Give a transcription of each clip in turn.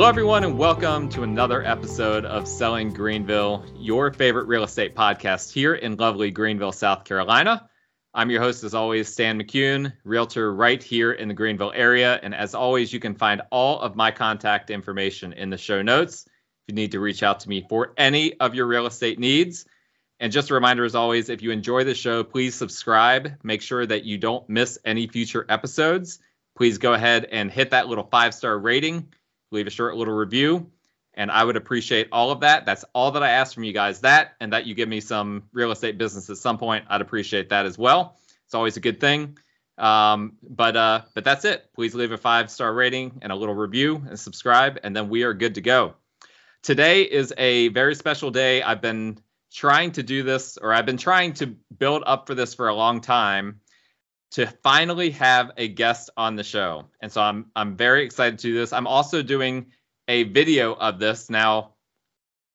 Hello, everyone, and welcome to another episode of Selling Greenville, your favorite real estate podcast here in lovely Greenville, South Carolina. I'm your host, as always, Stan McCune, realtor right here in the Greenville area. And as always, you can find all of my contact information in the show notes if you need to reach out to me for any of your real estate needs. And just a reminder, as always, if you enjoy the show, please subscribe. Make sure that you don't miss any future episodes. Please go ahead and hit that little 5-star rating. Leave a short little review, and I would appreciate all of that. That's all that I ask from you guys, that and that you give me some real estate business at some point. I'd appreciate that as well. It's always a good thing. But that's it. Please leave a 5-star rating and a little review and subscribe, and then we are good to go. Today is a very special day. I've been trying to build up for this for a long time, to finally have a guest on the show. And so I'm very excited to do this. I'm also doing a video of this. Now,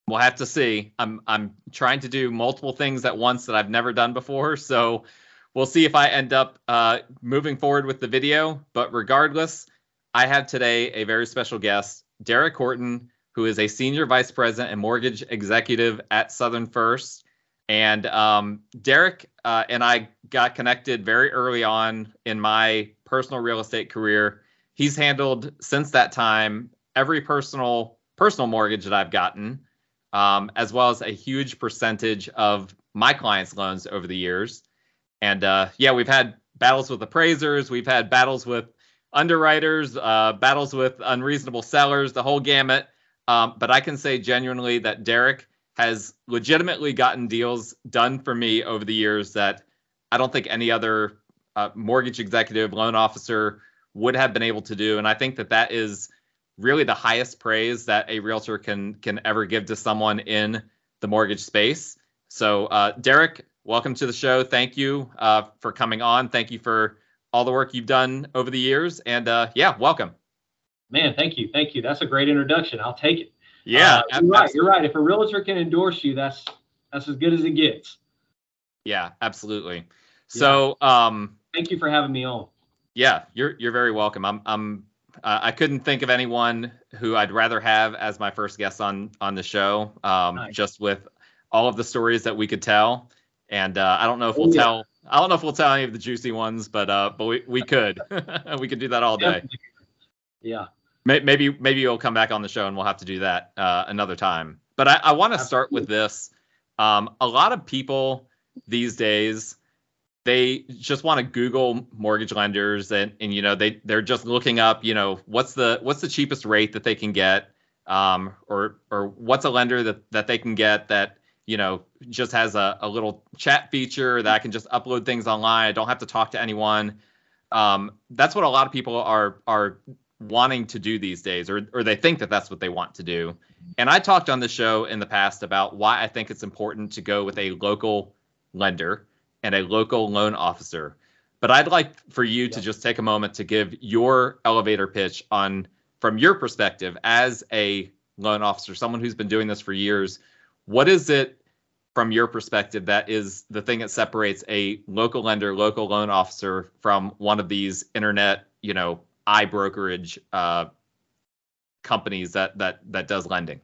we'll have to see. I'm trying to do multiple things at once that I've never done before. So we'll see if I end up moving forward with the video. But regardless, I have today a very special guest, Derek Horton, who is a senior vice president and mortgage executive at Southern First. And Derek and I got connected very early on in my personal real estate career. He's handled, since that time, every personal mortgage that I've gotten, as well as a huge percentage of my clients' loans over the years. And we've had battles with appraisers. We've had battles with underwriters, battles with unreasonable sellers, the whole gamut. But I can say genuinely that Derek has legitimately gotten deals done for me over the years that I don't think any other mortgage executive, loan officer would have been able to do. And I think that is really the highest praise that a realtor can ever give to someone in the mortgage space. So Derek, welcome to the show. Thank you for coming on. Thank you for all the work you've done over the years. And welcome. Man, thank you. Thank you. That's a great introduction. I'll take it. Yeah, you're right. If a realtor can endorse you, that's as good as it gets. Yeah, absolutely. Yeah. So, thank you for having me on. Yeah, you're very welcome. I couldn't think of anyone who I'd rather have as my first guest on the show. Nice. Just with all of the stories that we could tell, and I don't know if we'll tell any of the juicy ones, but we could. We could do that all day. Yeah. Maybe you'll come back on the show and we'll have to do that another time. But I want to start with this. A lot of people these days, they just want to Google mortgage lenders and they're just looking up, what's the cheapest rate that they can get, or what's a lender that they can get that, just has a little chat feature that I can just upload things online. I don't have to talk to anyone. That's what a lot of people are wanting to do these days, or they think that's what they want to do. And I talked on the show in the past about why I think it's important to go with a local lender and a local loan officer. But I'd like for you to just take a moment to give your elevator pitch from your perspective as a loan officer, someone who's been doing this for years. What is it from your perspective that is the thing that separates a local lender, local loan officer from one of these internet, iBrokerage companies that does lending?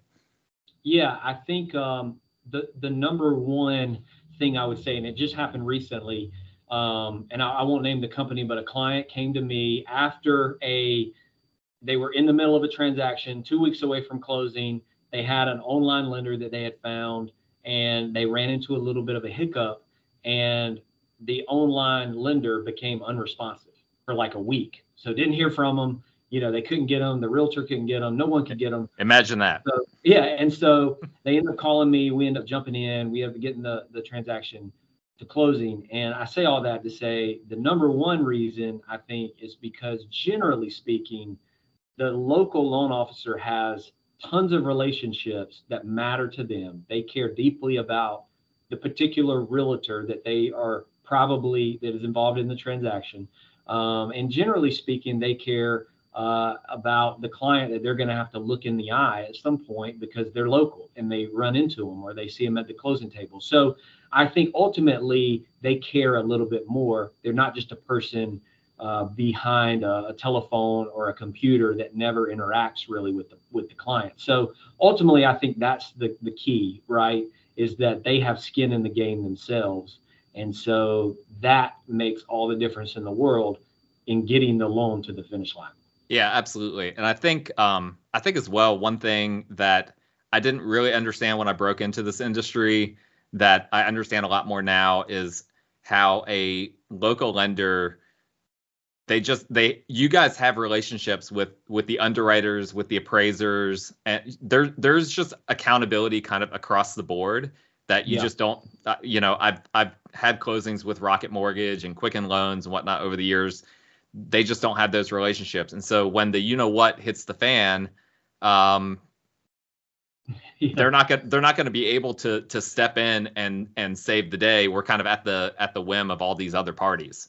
Yeah, I think the number one thing I would say, and it just happened recently, and I won't name the company, but a client came to me after they were in the middle of a transaction, 2 weeks away from closing. They had an online lender that they had found, and they ran into a little bit of a hiccup, and the online lender became unresponsive for like a week. So didn't hear from them. They couldn't get them. The realtor couldn't get them. No one could get them. Imagine that. So, yeah. And so they end up calling me. We end up jumping in. We end up getting the transaction to closing. And I say all that to say the number one reason, I think, is because generally speaking, the local loan officer has tons of relationships that matter to them. They care deeply about the particular realtor that that is involved in the transaction. And generally speaking, they care about the client that they're going to have to look in the eye at some point because they're local and they run into them or they see them at the closing table. So I think ultimately they care a little bit more. They're not just a person behind a telephone or a computer that never interacts really with the client. So ultimately, I think that's the key, right? Is that they have skin in the game themselves. And so that makes all the difference in the world in getting the loan to the finish line. Yeah, absolutely. And I think as well, one thing that I didn't really understand when I broke into this industry that I understand a lot more now is how a local lender, you guys have relationships with the underwriters, with the appraisers, and there's just accountability kind of across the board that you just don't, you know, I've had closings with Rocket Mortgage and Quicken Loans and whatnot over the years. They just don't have those relationships. And so when the, you know what, hits the fan, they're not going to be able to step in and save the day. We're kind of at the whim of all these other parties.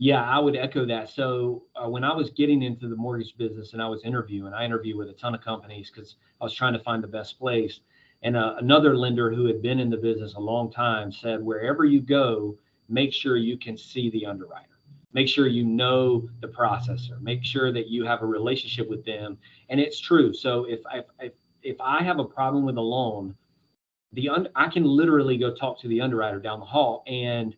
Yeah, I would echo that. So when I was getting into the mortgage business and I was interviewing, I interviewed with a ton of companies because I was trying to find the best place. And another lender who had been in the business a long time said, wherever you go, make sure you can see the underwriter. Make sure you know the processor. Make sure that you have a relationship with them. And it's true. So if I have a problem with a loan, I can literally go talk to the underwriter down the hall. And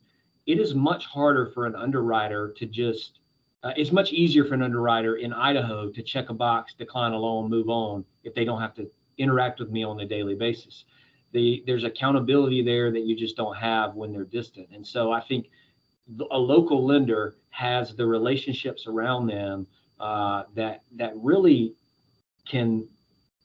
it is much harder for an underwriter to just, it's much easier for an underwriter in Idaho to check a box, decline a loan, move on, if they don't have to interact with me on a daily basis. There's accountability there that you just don't have when they're distant. And so I think a local lender has the relationships around them that really can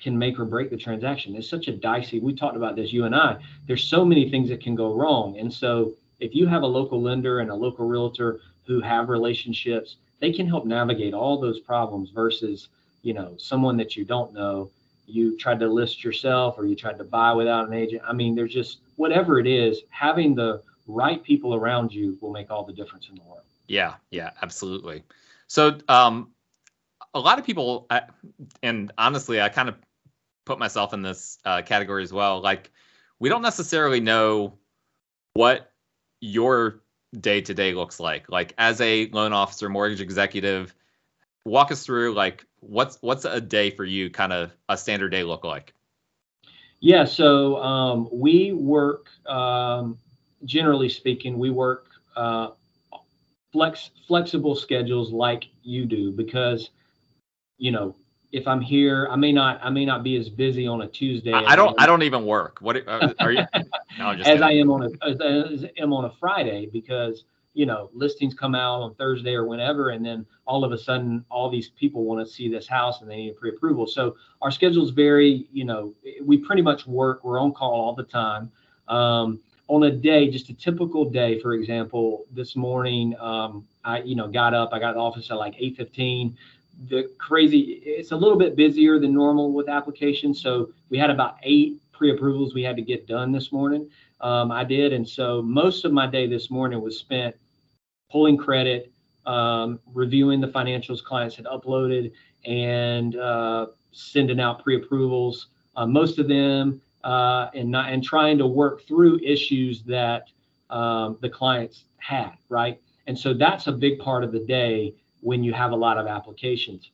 make or break the transaction. It's such a dicey, we talked about this, you and I, there's so many things that can go wrong. And so if you have a local lender and a local realtor who have relationships, they can help navigate all those problems versus, you know, someone that you don't know, you tried to list yourself or you tried to buy without an agent. I mean, there's just, whatever it is, having the right people around you will make all the difference in the world. Yeah, absolutely. So a lot of people, and honestly, I kind of put myself in this category as well. Like, we don't necessarily know what your day-to-day looks like. Like, as a loan officer, mortgage executive, walk us through, like, what's a day for you, kind of a standard day look like? Yeah, so we work... generally speaking, we work flexible schedules like you do, because, you know, if I'm here, I may not be as busy on a Tuesday. I don't even work. What are you? No, I'm just kidding. I am on a Friday, because, you know, listings come out on Thursday or whenever, and then all of a sudden all these people want to see this house and they need a pre-approval. So our schedules vary. You know, we pretty much work. We're on call all the time. On a day, just a typical day, for example, this morning, I got up, I got to the office at like 8:15. It's a little bit busier than normal with applications. So we had about 8 pre-approvals we had to get done this morning. I did. And so most of my day this morning was spent pulling credit, reviewing the financials clients had uploaded, and sending out pre-approvals, most of them. And trying to work through issues that the clients had, right? And so that's a big part of the day when you have a lot of applications.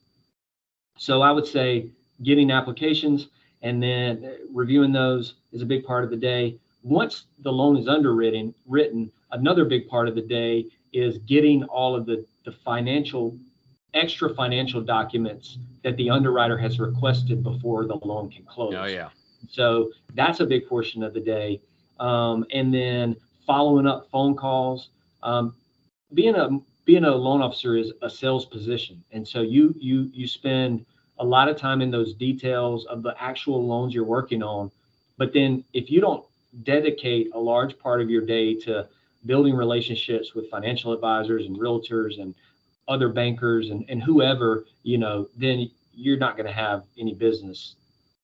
So I would say getting applications and then reviewing those is a big part of the day. Once the loan is underwritten, another big part of the day is getting all of the extra financial documents that the underwriter has requested before the loan can close. Oh, yeah. So that's a big portion of the day. And then following up phone calls. Being a loan officer is a sales position. And so you spend a lot of time in those details of the actual loans you're working on. But then if you don't dedicate a large part of your day to building relationships with financial advisors and realtors and other bankers and whoever, you know, then you're not going to have any business,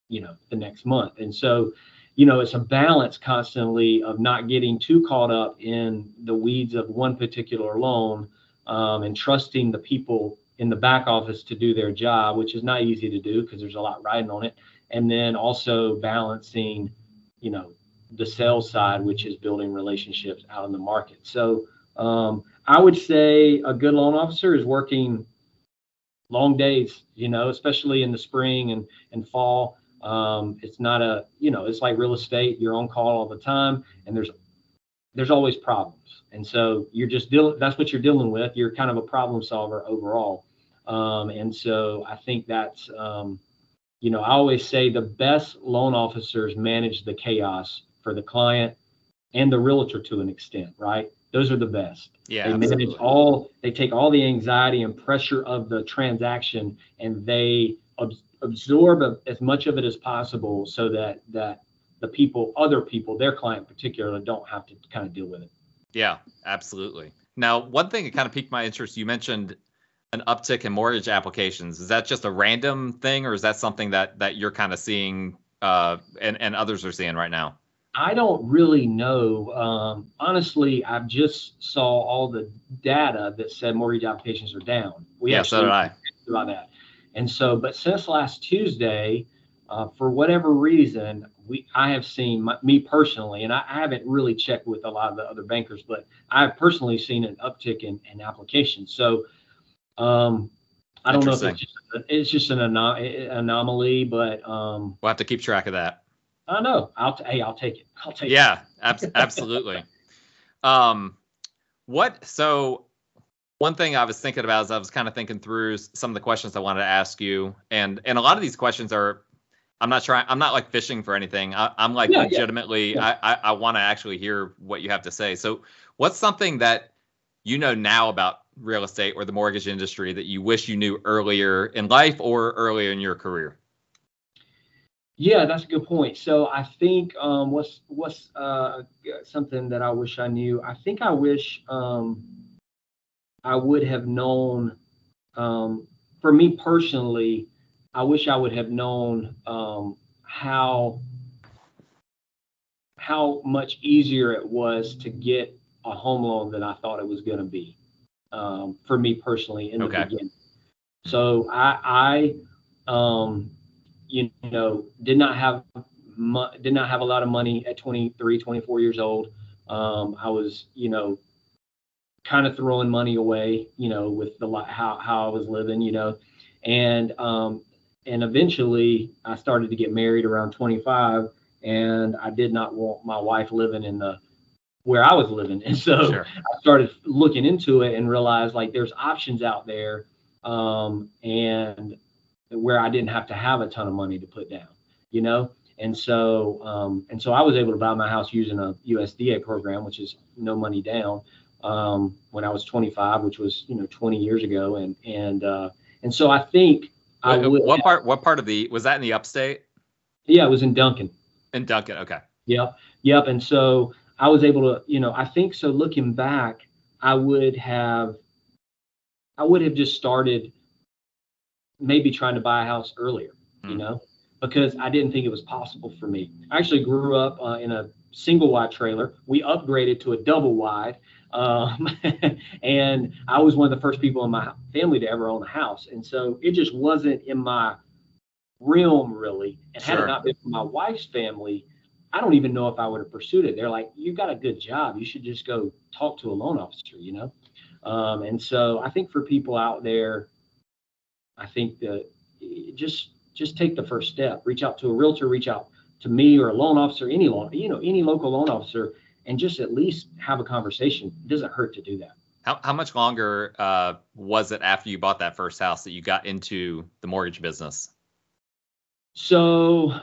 you know, the next month. And so, you know, it's a balance constantly of not getting too caught up in the weeds of one particular loan, and trusting the people in the back office to do their job, which is not easy to do because there's a lot riding on it. And then also balancing, you know, the sales side, which is building relationships out in the market. So I would say a good loan officer is working long days, you know, especially in the spring and fall. It's not a, you know, it's like real estate, you're on call all the time, and there's always problems. And so you're just dealing, that's what you're dealing with. You're kind of a problem solver overall. And so I think that's, you know, I always say the best loan officers manage the chaos for the client and the realtor to an extent, right? Those are the best. Yeah, they manage all, they take all the anxiety and pressure of the transaction, and they absorb as much of it as possible so that the people, other people, their client particularly, don't have to kind of deal with it. Yeah, absolutely. Now, one thing that kind of piqued my interest, you mentioned an uptick in mortgage applications. Is that just a random thing, or is that something that you're kind of seeing and others are seeing right now? I don't really know. Honestly, I just saw all the data that said mortgage applications are down. Yeah, so did I. About that. And so, but since last Tuesday, for whatever reason, I have seen, me personally, and I haven't really checked with a lot of the other bankers, but I've personally seen an uptick in applications. So I don't know if it's just an anomaly, but we'll have to keep track of that. I know. I'll take it. I'll take it. Yeah, absolutely. So one thing I was thinking about is I was kind of thinking through some of the questions I wanted to ask you. And a lot of these questions are, I'm not like fishing for anything. I'm legitimately. I want to actually hear what you have to say. So what's something that you know now about real estate or the mortgage industry that you wish you knew earlier in life or earlier in your career? Yeah, that's a good point. So I think what's something that I wish I knew. I think I wish I would have known. For me personally, I wish I would have known how much easier it was to get a home loan than I thought it was going to be. For me personally, in the beginning. So I you know, did not have a lot of money at 23, 24 years old. I was, you know, kind of throwing money away, you know, with the how I was living, you know, and eventually I started to get married around 25, and I did not want my wife living in where I was living. And so I started looking into it and realized like there's options out there. And where I didn't have to have a ton of money to put down, you know? And so I was able to buy my house using a USDA program, which is no money down, when I was 25, which was, you know, 20 years ago. And so I think was that in the upstate? Yeah, it was in Duncan. In Duncan. Okay. Yep. And so I was able to, you know, I think so looking back, I would have just started maybe trying to buy a house earlier, you know, because I didn't think it was possible for me. I actually grew up in a single wide trailer. We upgraded to a double wide. And I was one of the first people in my family to ever own a house. And so it just wasn't in my realm really. And had it not been for my wife's family, I don't even know if I would have pursued it. They're like, you got a good job. You should just go talk to a loan officer, you know? And so I think for people out there, I think that just take the first step, reach out to a realtor, reach out to me or a loan officer, any local loan officer, and just at least have a conversation. It doesn't hurt to do that. How much longer was it after you bought that first house that you got into the mortgage business? So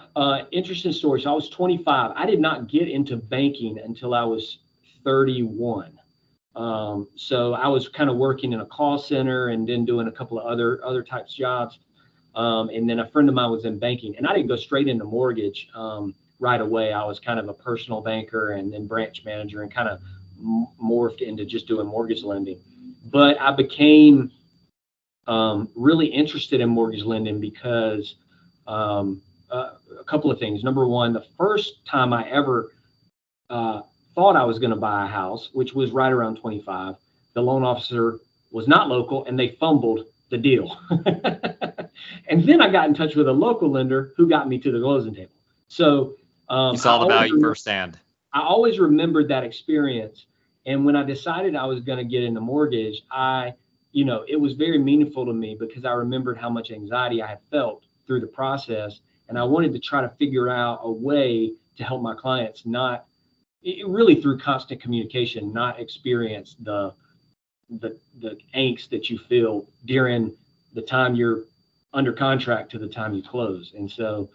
interesting story. So I was 25. I did not get into banking until I was 31. So I was kind of working in a call center and then doing a couple of other types of jobs. And then a friend of mine was in banking, and I didn't go straight into mortgage right away. I was kind of a personal banker and then branch manager and kind of morphed into just doing mortgage lending. But I became really interested in mortgage lending because a couple of things. Number one, the first time I ever thought I was going to buy a house, which was right around 25. The loan officer was not local, and they fumbled the deal. And then I got in touch with a local lender who got me to the closing table. So you saw the value firsthand. I always remembered that experience And when I decided I was going to get into mortgage, it was very meaningful to me because I remembered how much anxiety I had felt through the process. And I wanted to try to figure out a way to help my clients really through constant communication, not experience the angst that you feel during the time you're under contract to the time you close. And so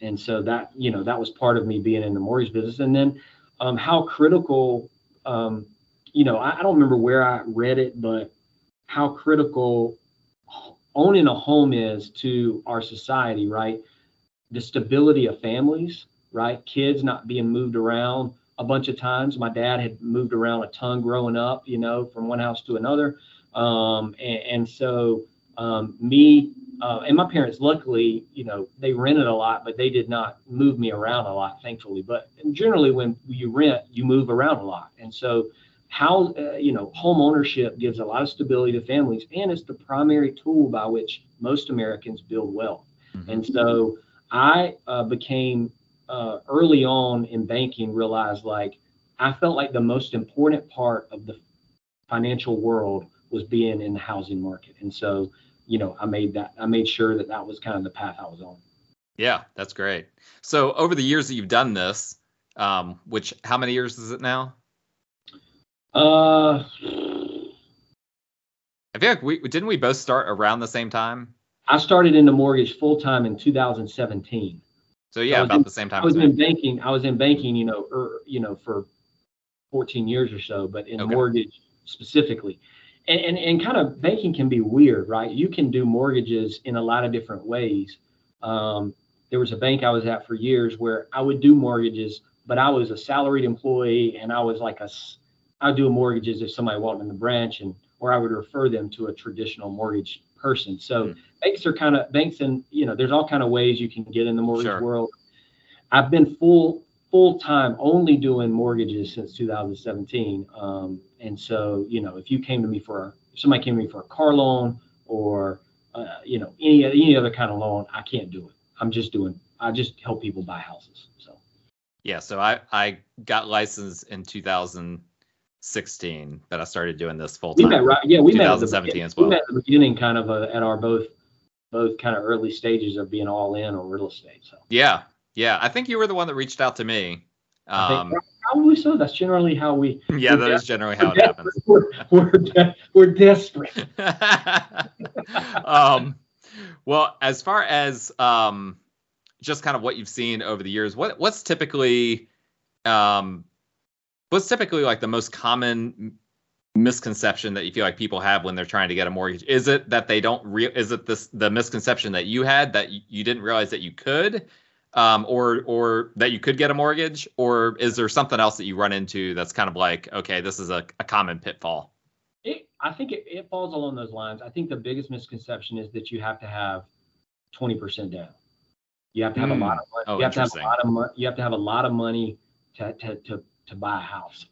that, that was part of me being in the mortgage business. And then how critical, I don't remember where I read it, but how critical owning a home is to our society, right? The stability of families, right? Kids not being moved around a bunch of times. My dad had moved around a ton growing up, from one house to another. And my parents, luckily, they rented a lot, but they did not move me around a lot, thankfully. But generally, when you rent, you move around a lot. And so how, home ownership gives a lot of stability to families, and it's the primary tool by which most Americans build wealth. Mm-hmm. And so I became early on in banking, realized I felt like the most important part of the financial world was being in the housing market. And so, I made sure that was kind of the path I was on. Yeah, that's great. So over the years that you've done this, which how many years is it now? I feel like we both start around the same time? I started into mortgage full time in 2017. So yeah, about the same time. I was in banking, for 14 years or so, but in mortgage specifically. And kind of banking can be weird, right? You can do mortgages in a lot of different ways. There was a bank I was at for years where I would do mortgages, but I was a salaried employee, and I was I'd do mortgages if somebody walked in the branch, or I would refer them to a traditional mortgage person. So banks and there's all kind of ways you can get in the mortgage world. I've been full time only doing mortgages since 2017. And so, if you came to me if somebody came to me for a car loan or, any other kind of loan, I can't do it. I just help people buy houses. So. Yeah. So I got licensed in 2016, but I started doing this full time. We met in 2017 as well. We met at the beginning kind of at our both kind of early stages of being all in on real estate. So. Yeah. Yeah, I think you were the one that reached out to me. Probably so. That's generally how we. Yeah, that is generally how it happens. We're desperate. Well, as far as just kind of what you've seen over the years, what's typically like the most common misconception that you feel like people have when they're trying to get a mortgage? Is it that they don't? Is it the misconception that you had that you didn't realize that you could? Or that you could get a mortgage, or is there something else that you run into that's kind of like, okay, this is a common pitfall? I think it falls along those lines. I think the biggest misconception is that you have to have 20% down. You have to have a lot of money. You have to have a lot of money to buy a house.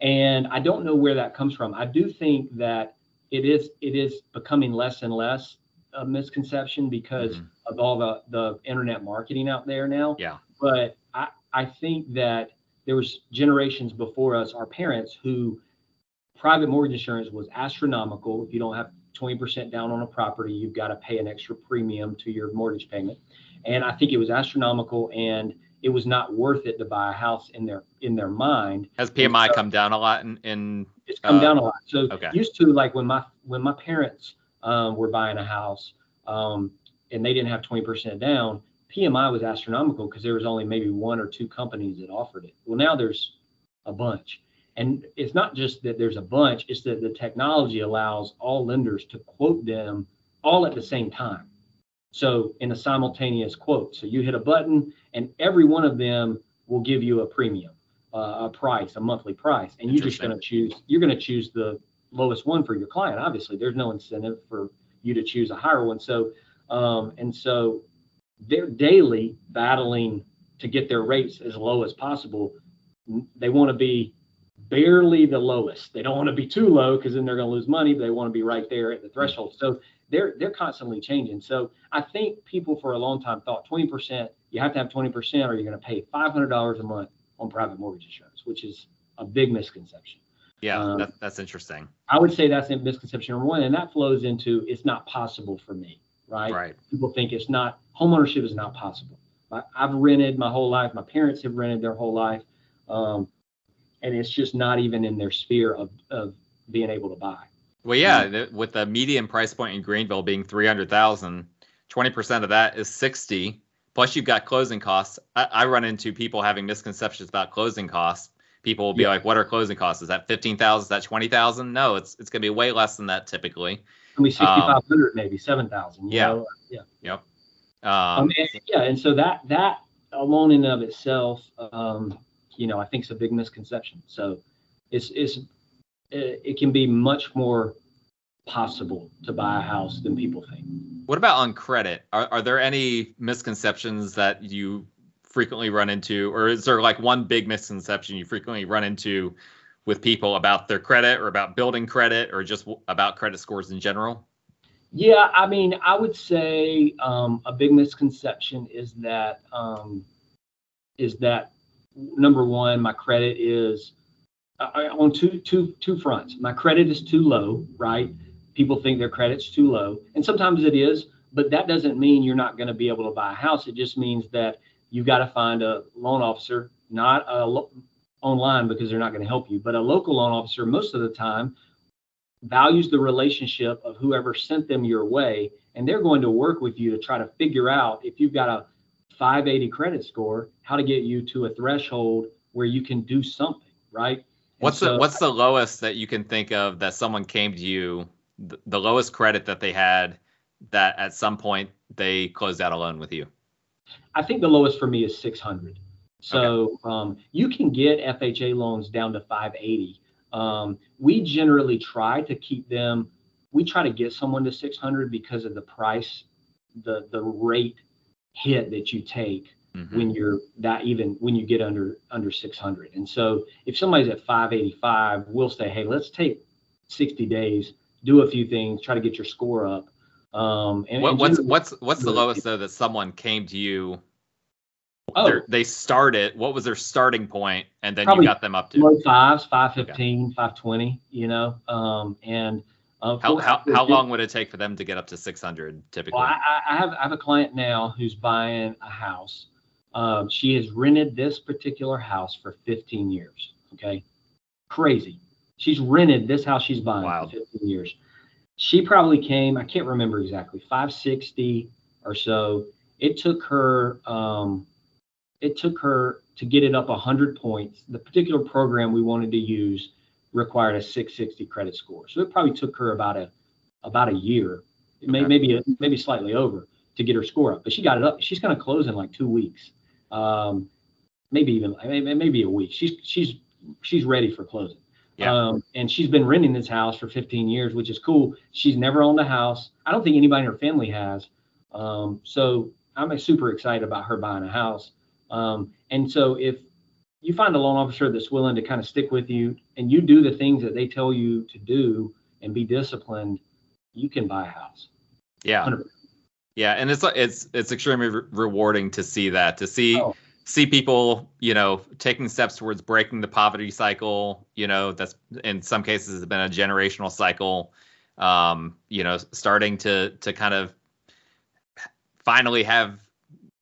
And I don't know where that comes from. I do think that it is becoming less and less a misconception because of all the internet marketing out there now. Yeah. But I think that there was generations before us, our parents, who private mortgage insurance was astronomical. If you don't have 20% down on a property, you've got to pay an extra premium to your mortgage payment. And I think it was astronomical, and it was not worth it to buy a house in their mind. Has PMI come down a lot? It's come down a lot. So used to, like, when my parents were buying a house, and they didn't have 20% down, PMI was astronomical because there was only maybe one or two companies that offered it. Well, now there's a bunch. And it's not just that there's a bunch, it's that the technology allows all lenders to quote them all at the same time. So in a simultaneous quote. So you hit a button and every one of them will give you a premium, a monthly price. And you're just going to choose the lowest one for your client. Obviously, there's no incentive for you to choose a higher one. So and so they're daily battling to get their rates as low as possible. They want to be barely the lowest. They don't want to be too low because then they're going to lose money, but they want to be right there at the threshold. So they're constantly changing. So I think people for a long time thought 20%, you have to have 20% or you're going to pay $500 a month on private mortgage insurance, which is a big misconception. Yeah, that's interesting. I would say that's a misconception number one, and that flows into it's not possible for me, right? Right. People think it's not, homeownership is not possible. I've rented my whole life. My parents have rented their whole life, and it's just not even in their sphere of being able to buy. Well, yeah, with the median price point in Greenville being $300,000, 20% of that is $60,000. Plus, you've got closing costs. I run into people having misconceptions about closing costs. People will be like, "What are closing costs? Is that $15,000? Is that $20,000?" No, it's going to be way less than that typically. I mean, $6,500, maybe $7,000. Yeah, know? Yeah, yep. And so that alone in and of itself, I think it's a big misconception. So it can be much more possible to buy a house than people think. What about on credit? Are there any misconceptions that you frequently run into, or is there like one big misconception you frequently run into with people about their credit or about building credit or just about credit scores in general? Yeah, I mean, I would say a big misconception is that number one, my credit is on two fronts. My credit is too low, right? People think their credit's too low, and sometimes it is, but that doesn't mean you're not going to be able to buy a house. It just means that you've got to find a loan officer, not online, because they're not going to help you, but a local loan officer most of the time values the relationship of whoever sent them your way, and they're going to work with you to try to figure out if you've got a 580 credit score, how to get you to a threshold where you can do something, right? What's the lowest that you can think of that someone came to you, the lowest credit that they had, that at some point they closed out a loan with you? I think the lowest for me is 600. So you can get FHA loans down to 580. We generally try to keep them. We try to get someone to 600 because of the price, the rate hit that you take when you get under 600. And so if somebody's at 585, we'll say, hey, let's take 60 days, do a few things, try to get your score up. What's the lowest though that someone came to you? They started. What was their starting point, and then you got them up to low fives, 515, 520. And how long would it take for them to get up to 600 typically? Well, I have a client now who's buying a house. She has rented this particular house for 15 years. Okay, crazy. She's rented this house she's buying for 15 years. She probably came, I can't remember exactly, 560 or so. It took her. It took her to get it up 100 points. The particular program we wanted to use required a 660 credit score. So it probably took her about a year, maybe slightly over, to get her score up. But she got it up. She's going to close in like 2 weeks, maybe a week. She's ready for closing. Yeah. And she's been renting this house for 15 years, which is cool. She's never owned a house. I don't think anybody in her family has. So I'm super excited about her buying a house. And so if you find a loan officer that's willing to kind of stick with you and you do the things that they tell you to do and be disciplined, you can buy a house. Yeah. 100%. Yeah. And it's extremely rewarding to see that, to see people, taking steps towards breaking the poverty cycle, that's in some cases has been a generational cycle, starting to kind of finally have,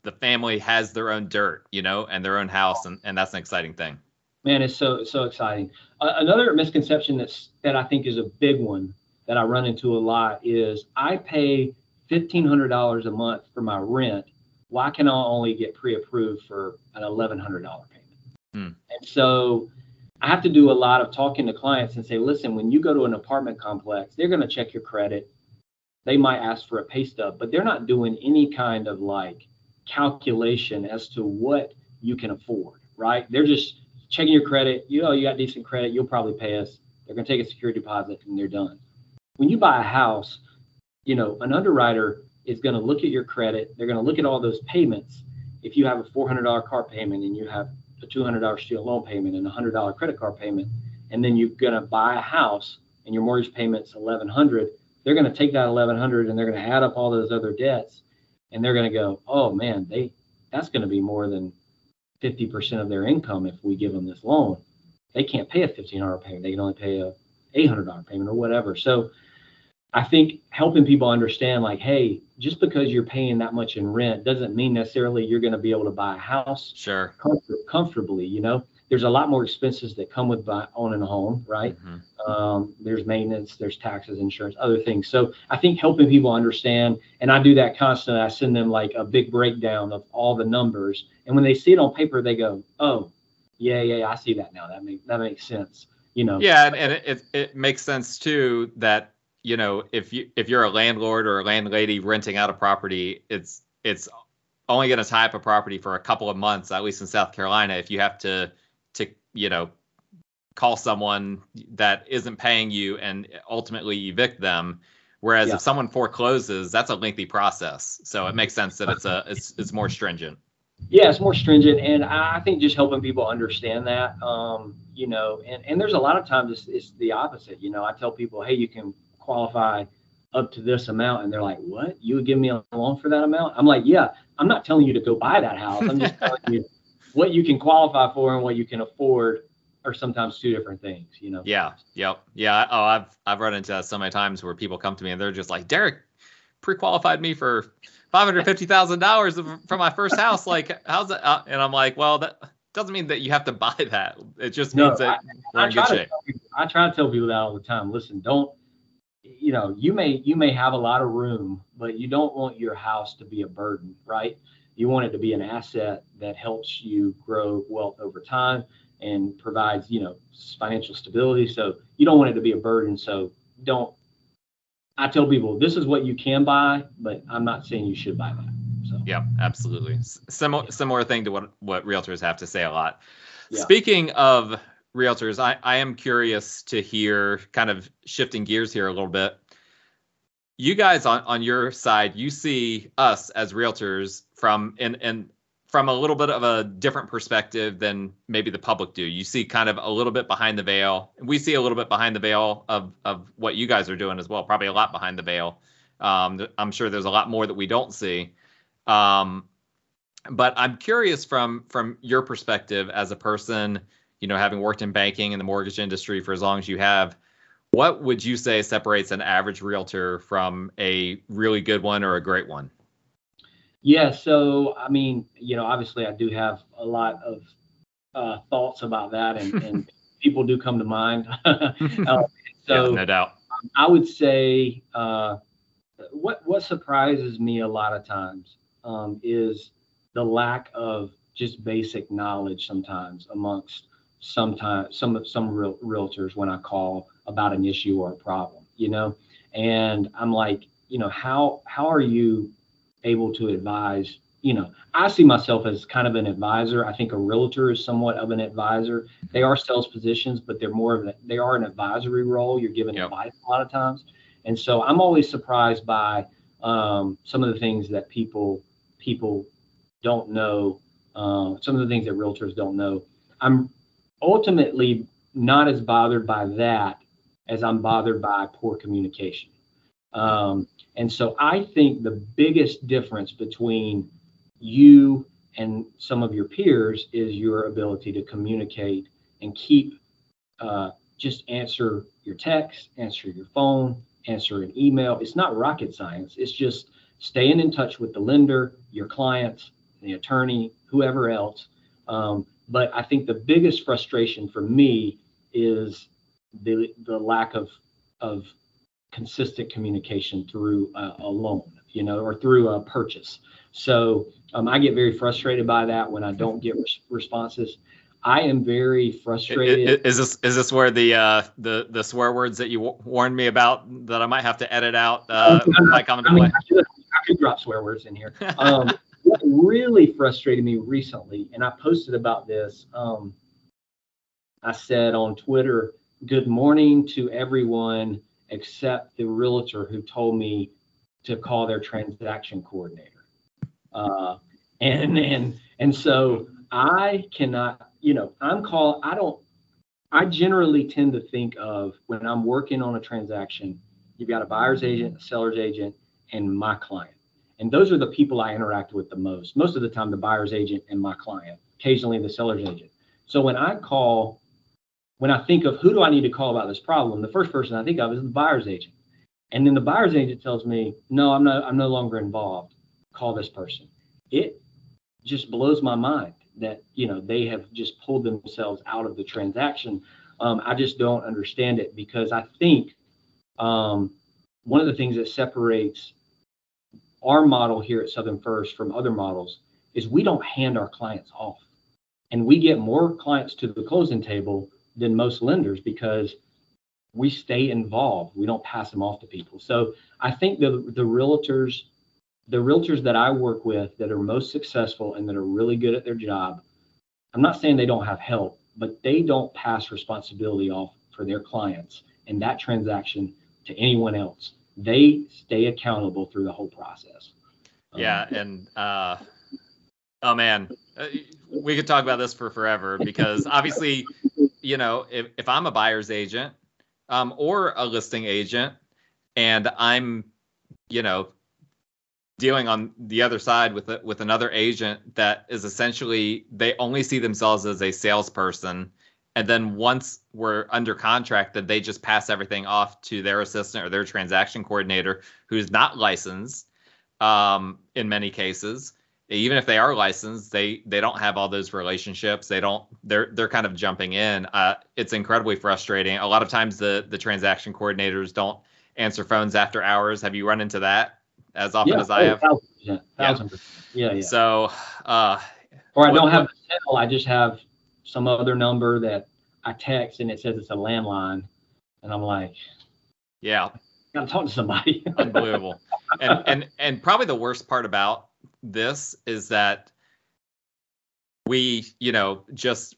the family has their own dirt, and their own house. And that's an exciting thing. Man, it's so exciting. Another misconception that I think is a big one that I run into a lot is I pay $1,500 a month for my rent. Why can I only get pre-approved for an $1,100 payment? And so I have to do a lot of talking to clients and say, listen, when you go to an apartment complex, they're going to check your credit. They might ask for a pay stub, but they're not doing any kind of calculation as to what you can afford, right? They're just checking your credit. You got decent credit. You'll probably pay us. They're going to take a security deposit and they're done. When you buy a house, an underwriter is going to look at your credit. They're going to look at all those payments. If you have a $400 car payment and you have a $200 student loan payment and a $100 credit card payment, and then you're going to buy a house and your mortgage payment's $1,100, they're going to take that $1,100 and they're going to add up all those other debts. And they're going to go, oh man, that's going to be more than 50% of their income if we give them this loan. they can't pay a $1,500 payment. They can only pay a $800 payment or whatever. So I think helping people understand, like, hey, just because you're paying that much in rent doesn't mean necessarily you're going to be able to buy a house comfortably. You know, there's a lot more expenses that come with owning a home, right? Mm-hmm. There's maintenance, there's taxes, insurance, other things. So I think helping people understand, and I do that constantly. I send them like a big breakdown of all the numbers. And when they see it on paper, they go, oh, yeah, I see that now. That makes sense, you know? Yeah. And it makes sense too that, you know, if you're a landlord or a landlady renting out a property, it's only going to tie up a property for a couple of months, at least in South Carolina. If you have to you know, call someone that isn't paying you and ultimately evict them, whereas if someone forecloses, that's a lengthy process. So it makes sense that it's more stringent. Yeah, it's more stringent, and I think just helping people understand that, you know, and there's a lot of times it's the opposite. You know, I tell people, hey, you can qualify up to this amount, and they're like, what? You would give me a loan for that amount? I'm like, yeah, I'm not telling you to go buy that house. I'm just telling you what you can qualify for and what you can afford are sometimes two different things, you know? Yeah. Yep. Yeah. Oh, I've run into that so many times where people come to me and they're just like, Derek pre-qualified me for $550,000 for my first house. Like, how's that? And I'm like, well, that doesn't mean that you have to buy that. It just means that we're in good shape. I try to tell people that all the time. Listen, don't, you know, you may have a lot of room, but you don't want your house to be a burden, right? You want it to be an asset that helps you grow wealth over time and provides, you know, financial stability. So you don't want it to be a burden. So I tell people, this is what you can buy, but I'm not saying you should buy that. So. Yeah, absolutely. Similar thing to what realtors have to say a lot. Yeah. Speaking of realtors, I am curious to hear, kind of shifting gears here a little bit. You guys on your side, you see us as realtors from a little bit of a different perspective than maybe the public do. You see kind of a little bit behind the veil. We see a little bit behind the veil of what you guys are doing as well, probably a lot behind the veil. I'm sure there's a lot more that we don't see. But I'm curious from your perspective as a person, you know, having worked in banking and the mortgage industry for as long as you have, what would you say separates an average realtor from a really good one or a great one? Yeah. So, I mean, you know, obviously I do have a lot of thoughts about that and people do come to mind. So yeah, no doubt. I would say what surprises me a lot of times is the lack of just basic knowledge sometimes amongst some realtors when I call about an issue or a problem, you know, and I'm like, you know, how are you able to advise? You know, I see myself as kind of an advisor. I think a realtor is somewhat of an advisor. They are sales positions, but they're more of they are an advisory role. You're giving advice a lot of times. And so I'm always surprised by some of the things that people don't know, some of the things that realtors don't know. I'm ultimately not as bothered by that as I'm bothered by poor communication. And so I think the biggest difference between you and some of your peers is your ability to communicate and keep, just answer your text, answer your phone, answer an email. It's not rocket science. It's just staying in touch with the lender, your clients, the attorney, whoever else. But I think the biggest frustration for me is the lack of consistent communication through a loan, you know, or through a purchase. So I get very frustrated by that when I don't get responses. I am very frustrated. Is this where the swear words that you warned me about that I might have to edit out? My comment. I could drop swear words in here. What really frustrated me recently, and I posted about this. I said on Twitter, "Good morning to everyone except the realtor who told me to call their transaction coordinator." And so I cannot, you know, I generally tend to think of, when I'm working on a transaction, you've got a buyer's agent, a seller's agent, and my client. And those are the people I interact with the most. Most of the time, the buyer's agent and my client, occasionally the seller's agent. So when I call when I think of who do I need to call about this problem, the first person I think of is the buyer's agent. And then the buyer's agent tells me, no, I'm no longer involved. Call this person. It just blows my mind that, you know, they have just pulled themselves out of the transaction. I just don't understand it, because I think one of the things that separates our model here at Southern First from other models is we don't hand our clients off, and we get more clients to the closing table than most lenders because we stay involved. We don't pass them off to people. So I think the realtors that I work with that are most successful and that are really good at their job, I'm not saying they don't have help, but they don't pass responsibility off for their clients and that transaction to anyone else. They stay accountable through the whole process. Yeah. And, oh man, we could talk about this for forever, because obviously, you know, if I'm a buyer's agent, or a listing agent, and I'm, you know, dealing on the other side with another agent that is essentially, they only see themselves as a salesperson. And then once we're under contract, that they just pass everything off to their assistant or their transaction coordinator, who's not licensed in many cases. Even if they are licensed, they don't have all those relationships. They don't. They're kind of jumping in. It's incredibly frustrating. A lot of times the transaction coordinators don't answer phones after hours. Have you run into that as often as I have? 1,000%. Yeah. So, or I don't have a cell. I just have some other number that I text, and it says it's a landline, and I'm like, yeah, I gotta talk to somebody. Unbelievable. And probably the worst part about this is that we, you know, just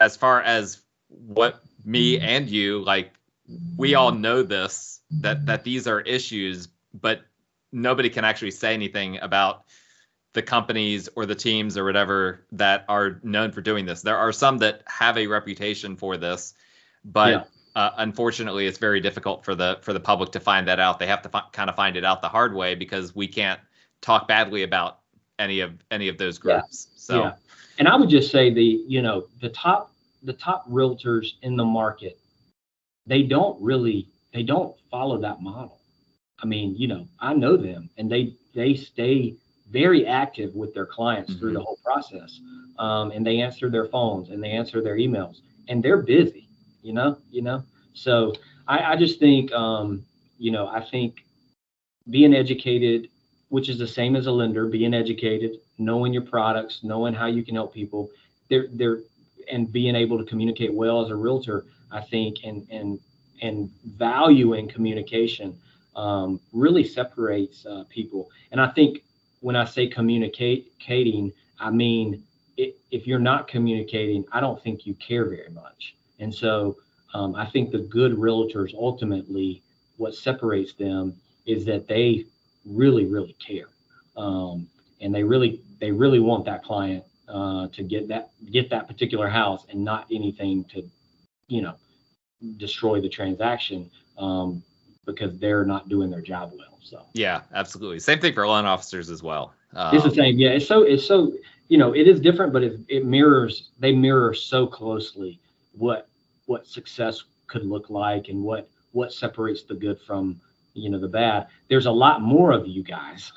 as far as what me and you, like, we all know this, that these are issues, but nobody can actually say anything about the companies or the teams or whatever that are known for doing this. There are some that have a reputation for this, but unfortunately, it's very difficult for the public to find that out. They have to kind of find it out the hard way, because we can't talk badly about any of those groups. Yeah. So, yeah. And I would just say the top realtors in the market, they don't follow that model. I mean, you know, I know them, and they stay very active with their clients mm-hmm. through the whole process. And they answer their phones and they answer their emails, and they're busy, you know? So I just think, you know, I think being educated, which is the same as a lender, being educated, knowing your products, knowing how you can help people, and being able to communicate well as a realtor, I think, and valuing communication really separates people. And I think when I say communicating, I mean, if you're not communicating, I don't think you care very much. And so I think the good realtors, ultimately, what separates them is that they really, really care. And they really want that client to get that particular house, and not anything to, you know, destroy the transaction because they're not doing their job well. So yeah, absolutely. Same thing for loan officers as well. It's the same. Yeah. It's so, you know, it is different, but they mirror so closely what success could look like, and what separates the good from, you know, the bad. There's a lot more of you guys,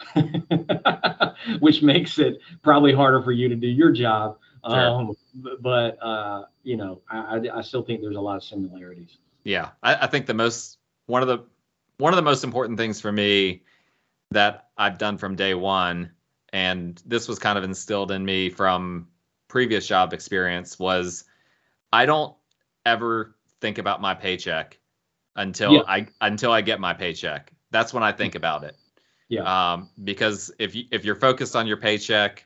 which makes it probably harder for you to do your job. Sure. But you know, I still think there's a lot of similarities. Yeah. I think one of the most important things for me that I've done from day one, and this was kind of instilled in me from previous job experience, was I don't ever think about my paycheck until I get my paycheck. That's when I think about it. Yeah. Because if you're focused on your paycheck,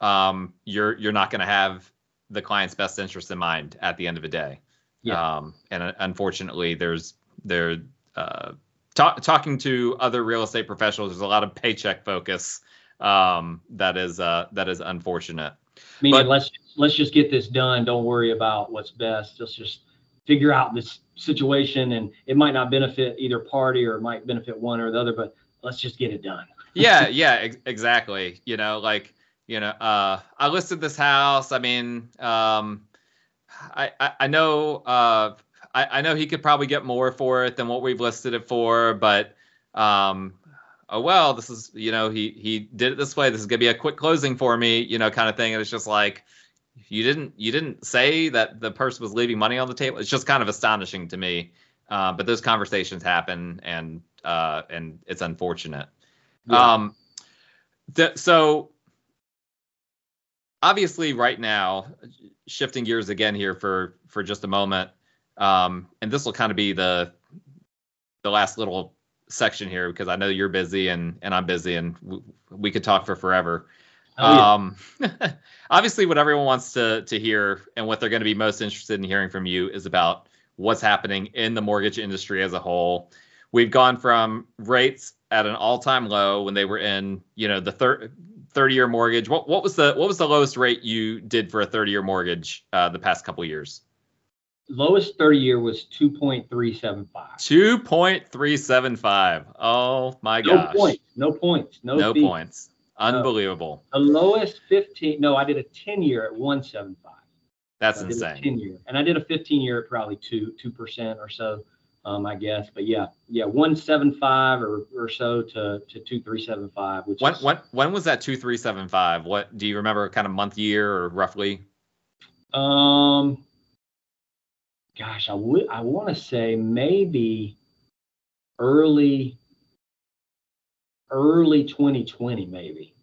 you're not going to have the client's best interest in mind at the end of the day. Yeah. And unfortunately, talking to other real estate professionals, there's a lot of paycheck focus that is unfortunate. Meaning, but let's just get this done. Don't worry about what's best. Let's just figure out this situation, and it might not benefit either party, or it might benefit one or the other, but let's just get it done. Yeah, exactly. You know, I listed this house. I mean, I know he could probably get more for it than what we've listed it for, but oh well, this is, you know, he did it this way. This is gonna be a quick closing for me, you know, kind of thing. And it's just like, you didn't say that the person was leaving money on the table. It's just kind of astonishing to me. But those conversations happen, and it's unfortunate. Yeah. So obviously right now, shifting gears again here for just a moment, and this will kind of be the last little section here, because I know you're busy and I'm busy, and we could talk for forever. Oh, yeah. Obviously what everyone wants to hear and what they're going to be most interested in hearing from you is about what's happening in the mortgage industry as a whole. We've gone from rates at an all-time low when they were in, you know, the 30-year mortgage. What was the lowest rate you did for a 30-year mortgage the past couple of years? Lowest 30-year was 2.375. 2.375. Oh my gosh. No points. Unbelievable. The lowest 15. No, I did a 10-year at 175. That's so insane. 10-year, and I did a 15-year at probably 2% or so, I guess. But yeah, 175 or so to 2.375. Which when was that 2.375? What do you remember? Kind of month, year, or roughly? Gosh, I want to say maybe early 2020, maybe.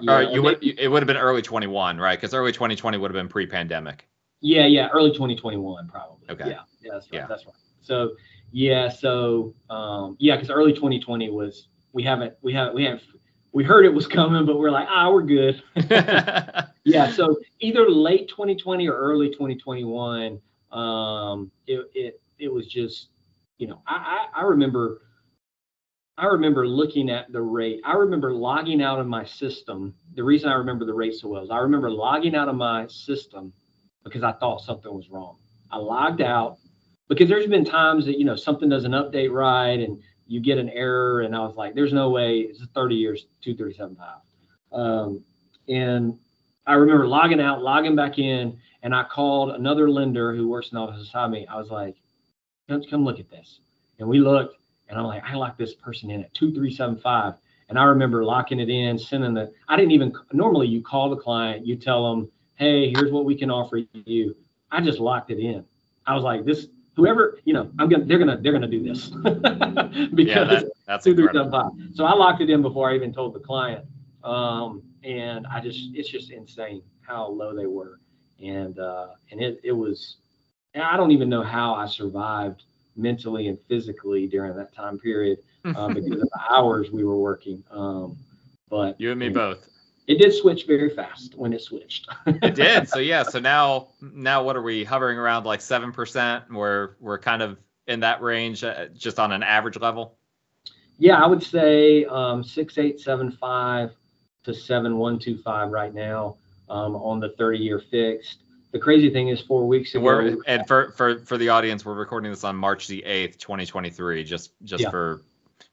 It would have been early 21, right? Because early 2020 would have been pre-pandemic. Yeah, early 2021 probably. Okay. Yeah, that's right. Yeah. That's right. So because early 2020 was we heard it was coming, but we're like, we're good. Yeah, so either late 2020 or early 2021, it was just, you know, I remember looking at the rate. I remember logging out of my system. The reason I remember the rate so well is I remember logging out of my system because I thought something was wrong. I logged out because there's been times that, you know, something doesn't update right and you get an error, and I was like, there's no way it's 30 years 2.375. And I remember logging out, logging back in, and I called another lender who works in the office beside me. I was like, come look at this. And we looked. And I'm like, I locked this person in at 2.375. And I remember locking it in, sending the, I didn't even, normally you call the client, you tell them, hey, here's what we can offer you. I just locked it in. I was like, this, whoever, you know, they're gonna do this. Because that's 2.375. So I locked it in before I even told the client. And I just, it's just insane how low they were. And it was, I don't even know how I survived mentally and physically during that time period, because of the hours we were working. But you and me both. It did switch very fast when it switched. It did. So yeah. So now what are we hovering around, like 7%? We're kind of in that range, just on an average level. Yeah, I would say 6.875 to 7.125 right now on the 30-year fixed. The crazy thing is 4 weeks ago. For the audience, we're recording this on March the 8th, 2023, just for